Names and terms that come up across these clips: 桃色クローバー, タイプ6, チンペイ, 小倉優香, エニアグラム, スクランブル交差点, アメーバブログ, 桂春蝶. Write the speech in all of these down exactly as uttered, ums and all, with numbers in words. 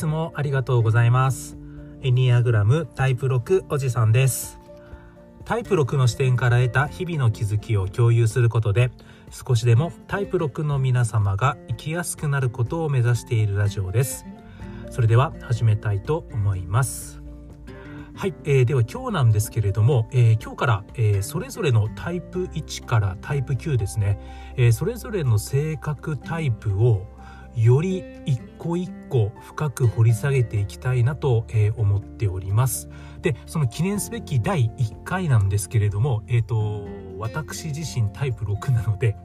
つもありがとうございます。エニアグラムタイプろくおじさんです。タイプろくの視点から得た日々の気づきを共有することで、少しでもタイプろくの皆様が生きやすくなることを目指しているラジオです。それでは始めたいと思います。はい、えー、では今日なんですけれども、えー、今日から、えー、それぞれのタイプいちからタイプきゅうですね、えー、それぞれの性格タイプをより一個一個深く掘り下げていきたいなと思っております。で、その記念すべきだいいっかいなんですけれども、えーと、私自身タイプろくなので、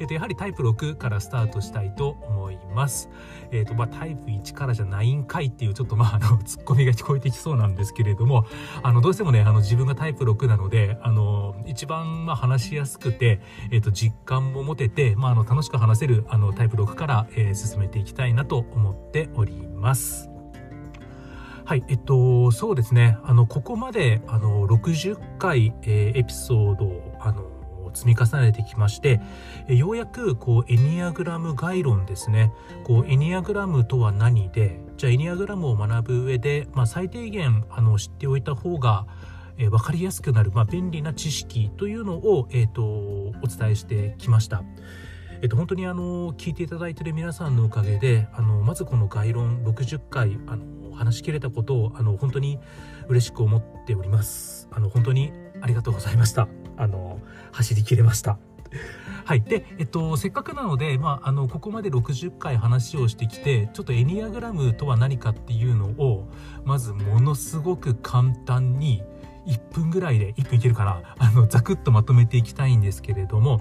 えーと、やはりタイプろくからスタートしたいと思います。えーとまあ、タイプいちからじゃないんかいっていうちょっとまああのツッコミが聞こえてきそうなんですけれども、あのどうしてもねあの自分がタイプろくなのであの一番まあ話しやすくて、えーと、実感も持てて、まあ、あの楽しく話せるあのタイプろくから、えー、進めていきたいなと思っております。はい、えっとそうですね、あのここまであのろくじゅっかい、えー、エピソードをあの積み重ねてきまして、ようやくこうエニアグラム概論ですね、こうエニアグラムとは何で、じゃあエニアグラムを学ぶ上で、まあ、最低限あの知っておいた方がえ分かりやすくなる、まあ、便利な知識というのを、えー、とお伝えしてきました。えっと、本当にあの聞いていただいている皆さんのおかげで、あのまずこの概論ろくじゅっかいあの話し切れたことをあの本当に嬉しく思っております。あの本当にありがとうございました。あの走り切れました。はい、で、えっと、せっかくなので、まあ、あのここまでろくじゅっかい話をしてきて、ちょっとエニアグラムとは何かっていうのをまずものすごく簡単にいっぷんぐらいで、いっぷんいけるかな、あのざくっとまとめていきたいんですけれども、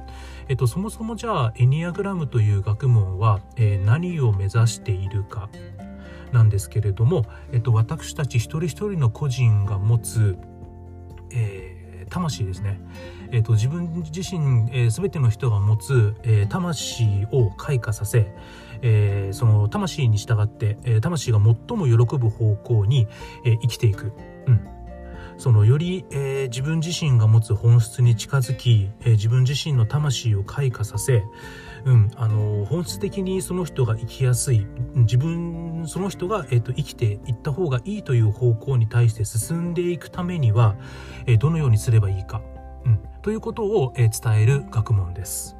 えっと、そもそもじゃあエニアグラムという学問は、えー、何を目指しているかなんですけれども、えっと、私たち一人一人の個人が持つ、えー、魂ですね、えっと、自分自身、えー、全ての人が持つ、えー、魂を開花させ、えー、その魂に従って、えー、魂が最も喜ぶ方向に、えー、生きていく、うんそのより、えー、自分自身が持つ本質に近づき、えー、自分自身の魂を開花させ、うん、あの本質的にその人が生きやすい、自分その人が、えーと、生きていった方がいいという方向に対して進んでいくためには、えー、どのようにすればいいか、うん、ということを、えー、伝える学問です。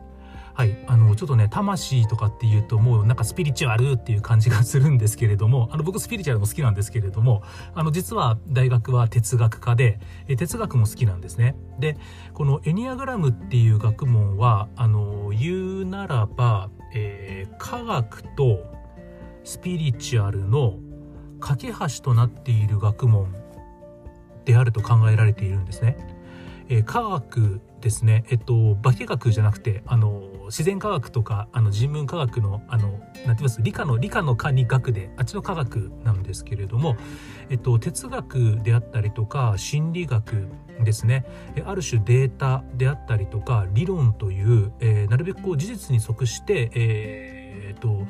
はい、あのちょっとね魂とかっていうともうなんかスピリチュアルっていう感じがするんですけれども、あの僕スピリチュアルも好きなんですけれども、あの実は大学は哲学科で哲学も好きなんですね。でこのエニアグラムっていう学問はあの言うならば、えー、科学とスピリチュアルの架け橋となっている学問であると考えられているんですね。えー、科学ですね、えっと、化学じゃなくてあの自然科学とかあの人文科学のあのなんて言います理科の理科の科に学であっちの科学なんですけれども、えっと、哲学であったりとか心理学ですね、ある種データであったりとか理論という、えー、なるべくこう事実に即して、えーえっと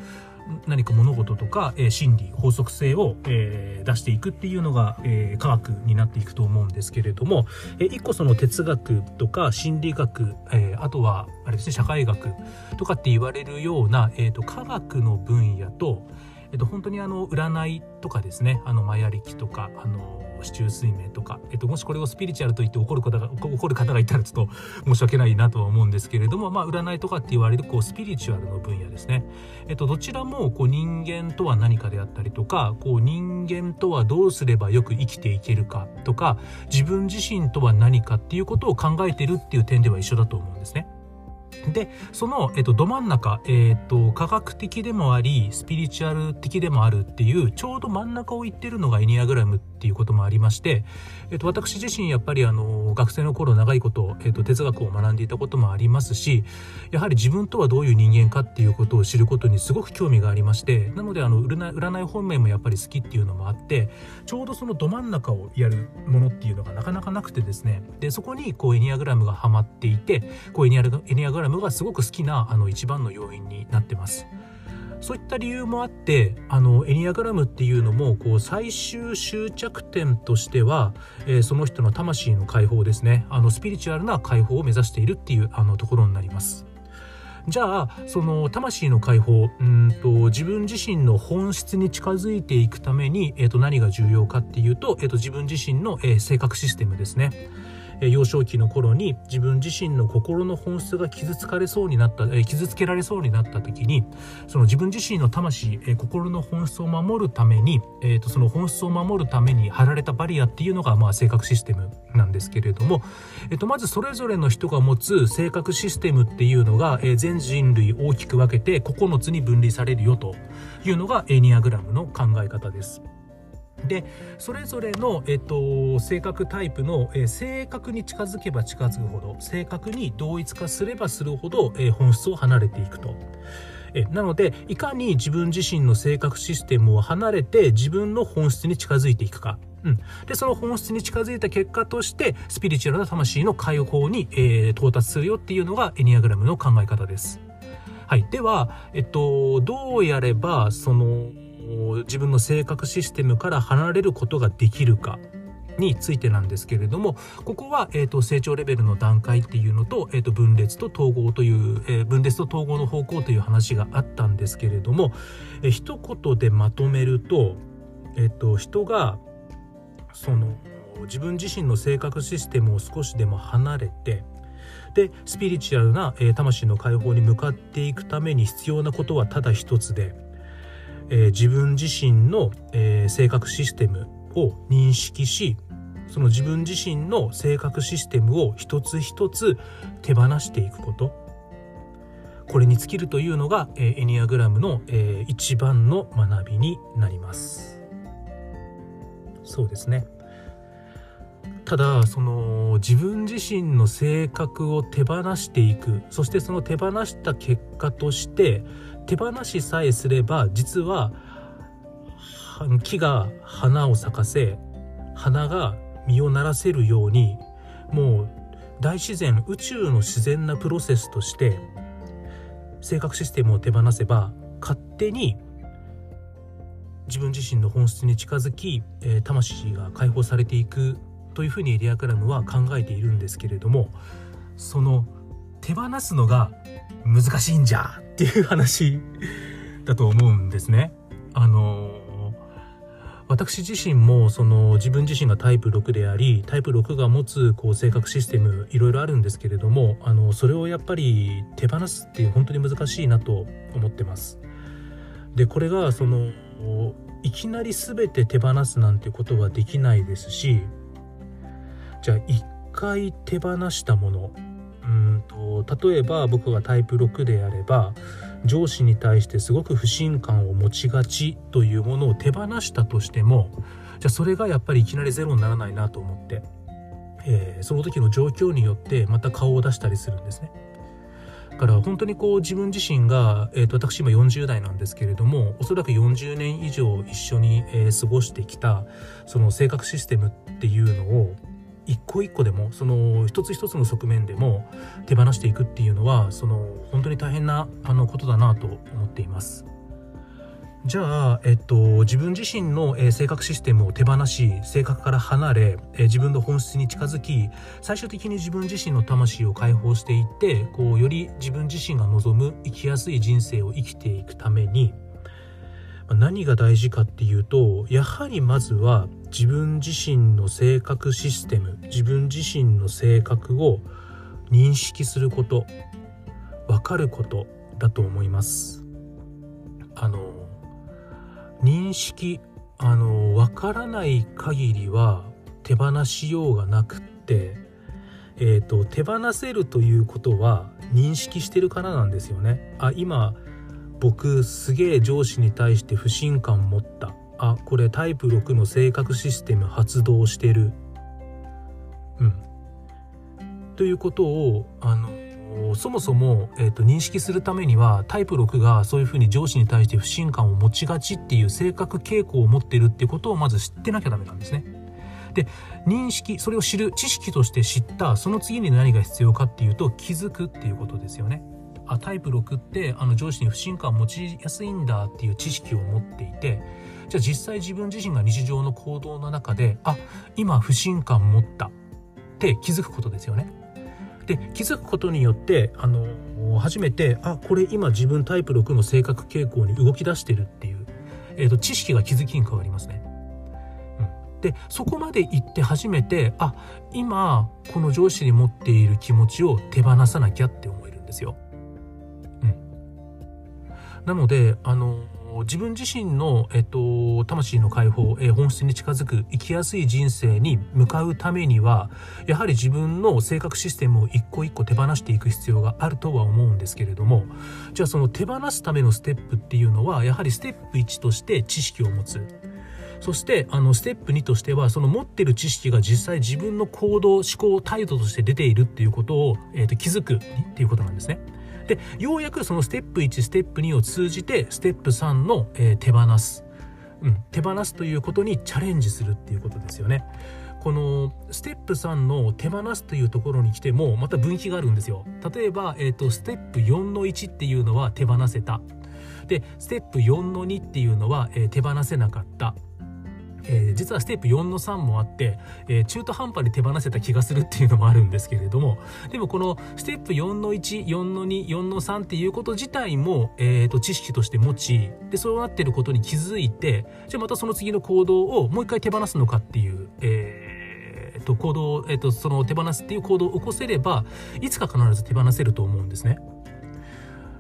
何か物事とか、えー、真理法則性を、えー、出していくっていうのが、えー、科学になっていくと思うんですけれども、えー、一個その哲学とか心理学、えー、あとはあれですね社会学とかって言われるような、えーと、科学の分野と、えーと、本当にあの占いとかですね、あのマヤ暦とかあの四柱推命とか、えっと、もしこれをスピリチュアルと言って怒る方が怒る方がいたらちょっと申し訳ないなとは思うんですけれども、まあ、占いとかって言われるこうスピリチュアルの分野ですね、えっと、どちらもこう人間とは何かであったりとか、こう人間とはどうすればよく生きていけるかとか、自分自身とは何かっていうことを考えてるっていう点では一緒だと思うんですね。でその、えっと、ど真ん中、えっと、科学的でもありスピリチュアル的でもあるっていうちょうど真ん中をいってるのがエニアグラムっていうこともありまして、えっと、私自身やっぱりあの学生の頃長いこと、えっと、哲学を学んでいたこともありますし、やはり自分とはどういう人間かっていうことを知ることにすごく興味がありまして、なのであの占い、占い本命もやっぱり好きっていうのもあって、ちょうどそのど真ん中をやるものっていうのがなかなかなくてですね、でそこにこうエニアグラムがハマっていて、こうエニアグラムがすごく好きなあの一番の要因になってます。そういった理由もあって、あのエニアグラムっていうのもこう最終終着点としては、えー、その人の魂の解放ですね、あのスピリチュアルな解放を目指しているっていうあのところになります。じゃあその魂の解放、うんと自分自身の本質に近づいていくために、えー、と何が重要かっていうと、えー、と自分自身の、えー、性格システムですね。幼少期の頃に自分自身の心の本質が傷つかれそうになった、傷つけられそうになった時に、その自分自身の魂、心の本質を守るために、えーと、その本質を守るために張られたバリアっていうのが、まあ、性格システムなんですけれども、えーと、まずそれぞれの人が持つ性格システムっていうのが、えー、全人類大きく分けてここのつに分類されるよというのがエニアグラムの考え方です。でそれぞれの、えっと、性格タイプの、えー、性格に近づけば近づくほど、性格に同一化すればするほど、えー、本質を離れていくと。えなのでいかに自分自身の性格システムを離れて自分の本質に近づいていくか、うん、でその本質に近づいた結果としてスピリチュアルな魂の解放に、えー、到達するよっていうのがエニアグラムの考え方です。はい、では、えっと、どうやればその自分の性格システムから離れることができるかについてなんですけれども、ここは、えーと、成長レベルの段階っていうのと、えーと、分裂と統合という、えー、分裂と統合の方向という話があったんですけれども、えー、一言でまとめると、えーと、人がその自分自身の性格システムを少しでも離れて、でスピリチュアルな、えー、魂の解放に向かっていくために必要なことはただ一つで、えー、自分自身の、えー、性格システムを認識し、その自分自身の性格システムを一つ一つ手放していくこと、これに尽きるというのが、えー、エニアグラムの、えー、一番の学びになります。そうですね。ただその自分自身の性格を手放していく、そしてその手放した結果として手放しさえすれば、実は木が花を咲かせ、花が実をならせるように、もう大自然、宇宙の自然なプロセスとして性格システムを手放せば、勝手に自分自身の本質に近づき、魂が解放されていくというふうにエニアグラムは考えているんですけれども、その手放すのが難しいんじゃっていう話だと思うんですね。あの私自身もその自分自身がタイプろくであり、タイプろくが持つこう性格システムいろいろあるんですけれども、あのそれをやっぱり手放すって本当に難しいなと思ってます。でこれがそのいきなり全て手放すなんてことはできないですし、じゃあ一回手放したもの、うんと例えば僕がタイプろくであれば、上司に対してすごく不信感を持ちがちというものを手放したとしても、じゃあそれがやっぱりいきなりゼロにならないなと思って、えー、その時の状況によってまた顔を出したりするんですね。だから本当にこう自分自身が、えー、と私今よんじゅうだいなんですけれども、おそらくよんじゅうねん以上一緒に、えー、過ごしてきたその性格システムっていうのを一個一個でも、その一つ一つの側面でも手放していくっていうのは、その本当に大変なあのことだなと思っています。じゃあ、えっと、自分自身の性格システムを手放し、性格から離れ、自分の本質に近づき、最終的に自分自身の魂を解放していって、こうより自分自身が望む生きやすい人生を生きていくために何が大事かっていうと、やはりまずは自分自身の性格システム、自分自身の性格を認識すること、分かることだと思います。あの認識、あの分からない限りは手放しようがなくって、えーと、手放せるということは認識してるからなんですよね。あ、今僕すげえ上司に対して不信感持った、あ、これタイプろくの性格システム発動してる、うんということをあのそもそも、えーと、認識するためには、タイプろくがそういうふうに上司に対して不信感を持ちがちっていう性格傾向を持ってるっていうことをまず知ってなきゃダメなんですね。で認識、それを知る、知識として知った、その次に何が必要かっていうと、気づくっていうことですよね。あ、タイプろくってあの上司に不信感を持ちやすいんだっていう知識を持っていて、じゃあ実際自分自身が日常の行動の中で、あ、今不信感持ったって気づくことですよね。で気づくことによってあの初めてあこれ今自分タイプろくの性格傾向に動き出してるっていう、えー、と知識が気づきに変わりますね。うん、でそこまで行って初めてあ今この上司に持っている気持ちを手放さなきゃって思えるんですよ。うん、なのであの自分自身の、えっと、魂の解放、えー、本質に近づく生きやすい人生に向かうためにはやはり自分の性格システムを一個一個手放していく必要があるとは思うんですけれども、じゃあその手放すためのステップっていうのはやはりステップいちとして知識を持つ、そしてあのステップにとしてはその持ってる知識が実際自分の行動思考態度として出ているっていうことを、えーと、気づくっていうことなんですね。でようやくそのステップいちステップにを通じてステップさんの、えー、手放す、うん、手放すということにチャレンジするっていうことですよね。このステップさんの手放すというところに来てもまた分岐があるんですよ。例えば、えーと、ステップよんのいちっていうのは手放せた。でステップよんのにっていうのは、えー、手放せなかった。えー、実はステップよんのさんもあって、えー、中途半端に手放せた気がするっていうのもあるんですけれども、でもこのステップよんのいち、よんのに、よんのさんっていうこと自体も、えーと知識として持ちでそうなっていることに気づいて、じゃあまたその次の行動をもう一回手放すのかっていう、えーと行動、えーとその手放すっていう行動を起こせればいつか必ず手放せると思うんですね。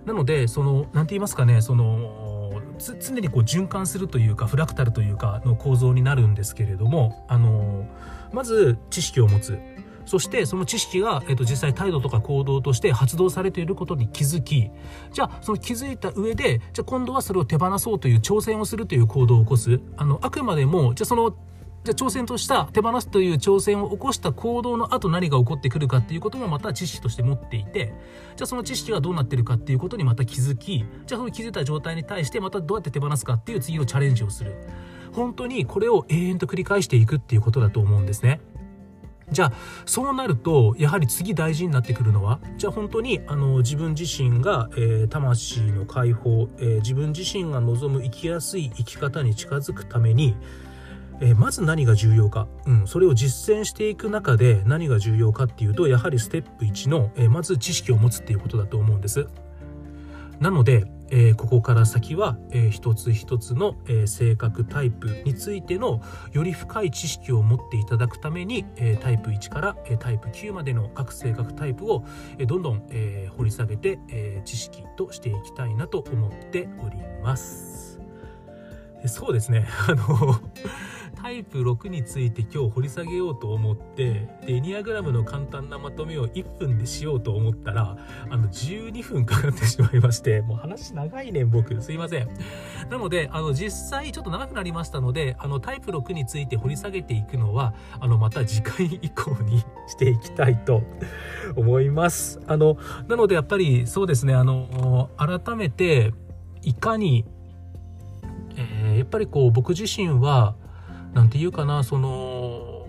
なのでそのなんて言いますかね、その常にこう循環するというかフラクタルというかの構造になるんですけれども、あのまず知識を持つ、そしてその知識が、えっと、実際態度とか行動として発動されていることに気づき、じゃあその気づいた上でじゃあ今度はそれを手放そうという挑戦をするという行動を起こす、あのあくまでもじゃあそのじゃあ挑戦とした手放すという挑戦を起こした行動の後何が起こってくるかっていうこともまた知識として持っていて、じゃあその知識がどうなってるかっていうことにまた気づき、じゃあその気づいた状態に対してまたどうやって手放すかっていう次のチャレンジをする。本当にこれを永遠と繰り返していくっていうことだと思うんですね。じゃあそうなるとやはり次大事になってくるのは、じゃあ本当にあの自分自身が、えー、魂の解放、えー、自分自身が望む生きやすい生き方に近づくためにえー、まず何が重要か、うん、それを実践していく中で何が重要かっていうと、やはりステップいちの、えー、まず知識を持つっていうことだと思うんです。なので、えー、ここから先は、えー、一つ一つの、えー、性格タイプについてのより深い知識を持っていただくために、えー、タイプいちから、えー、タイプきゅうまでの各性格タイプを、えー、どんどん、えー、掘り下げて、えー、知識としていきたいなと思っております。そうですね、あのタイプろくについて今日掘り下げようと思ってでエニアグラムの簡単なまとめをいっぷんでしようと思ったらあのじゅうにふんかかってしまいまして、もう話長いね僕すいません。なのであの実際ちょっと長くなりましたので、あのタイプろくについて掘り下げていくのはあのまた次回以降にしていきたいと思います。あのなのでやっぱりそうですね、あの改めていかに、えー、やっぱりこう僕自身はなんていうかな、その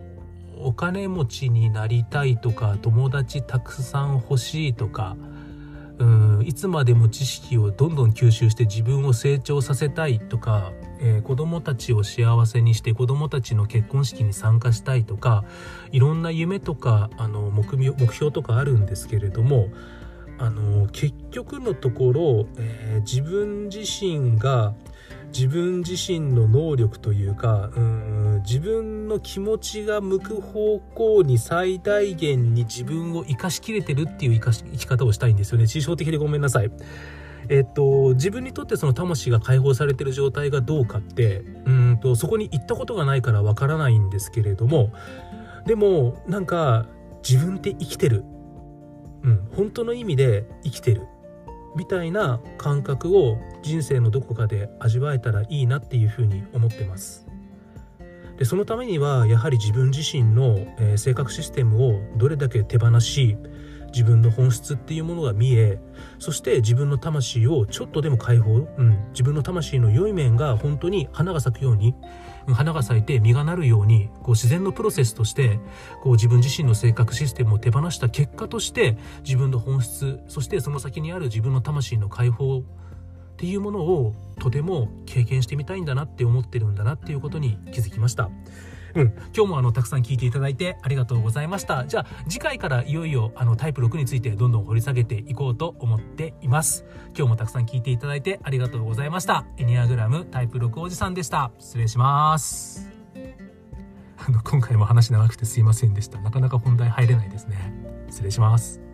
お金持ちになりたいとか友達たくさん欲しいとか、うん、いつまでも知識をどんどん吸収して自分を成長させたいとか、えー、子供たちを幸せにして子供たちの結婚式に参加したいとか、いろんな夢とかあの 目標、目標とかあるんですけれども、あの結局のところ、えー、自分自身が自分自身の能力というか、うーん、自分の気持ちが向く方向に最大限に自分を生かしきれてるっていう生かし生き方をしたいんですよね。抽象的でごめんなさい。えっと、自分にとってその魂が解放されてる状態がどうかって、うんと、そこに行ったことがないからわからないんですけれども、でもなんか自分って生きてる、うん、本当の意味で生きてるみたいな感覚を人生のどこかで味わえたらいいなっていうふうに思ってます。でそのためにはやはり自分自身の、えー、性格システムをどれだけ手放し、自分の本質っていうものが見え、そして自分の魂をちょっとでも解放、うん、自分の魂の良い面が本当に花が咲くように、花が咲いて実がなるように、こう自然のプロセスとしてこう自分自身の性格システムを手放した結果として自分の本質、そしてその先にある自分の魂の解放っていうものをとても経験してみたいんだなって思ってるんだなっていうことに気づきました。うん、今日もあのたくさん聞いていただいてありがとうございました。じゃあ次回からいよいよあのタイプろくについてどんどん掘り下げていこうと思っています。今日もたくさん聞いていただいてありがとうございました。エニアグラムタイプろくおじさんでした。失礼します。あの今回も話長くてすいませんでした。なかなか本題入れないですね。失礼します。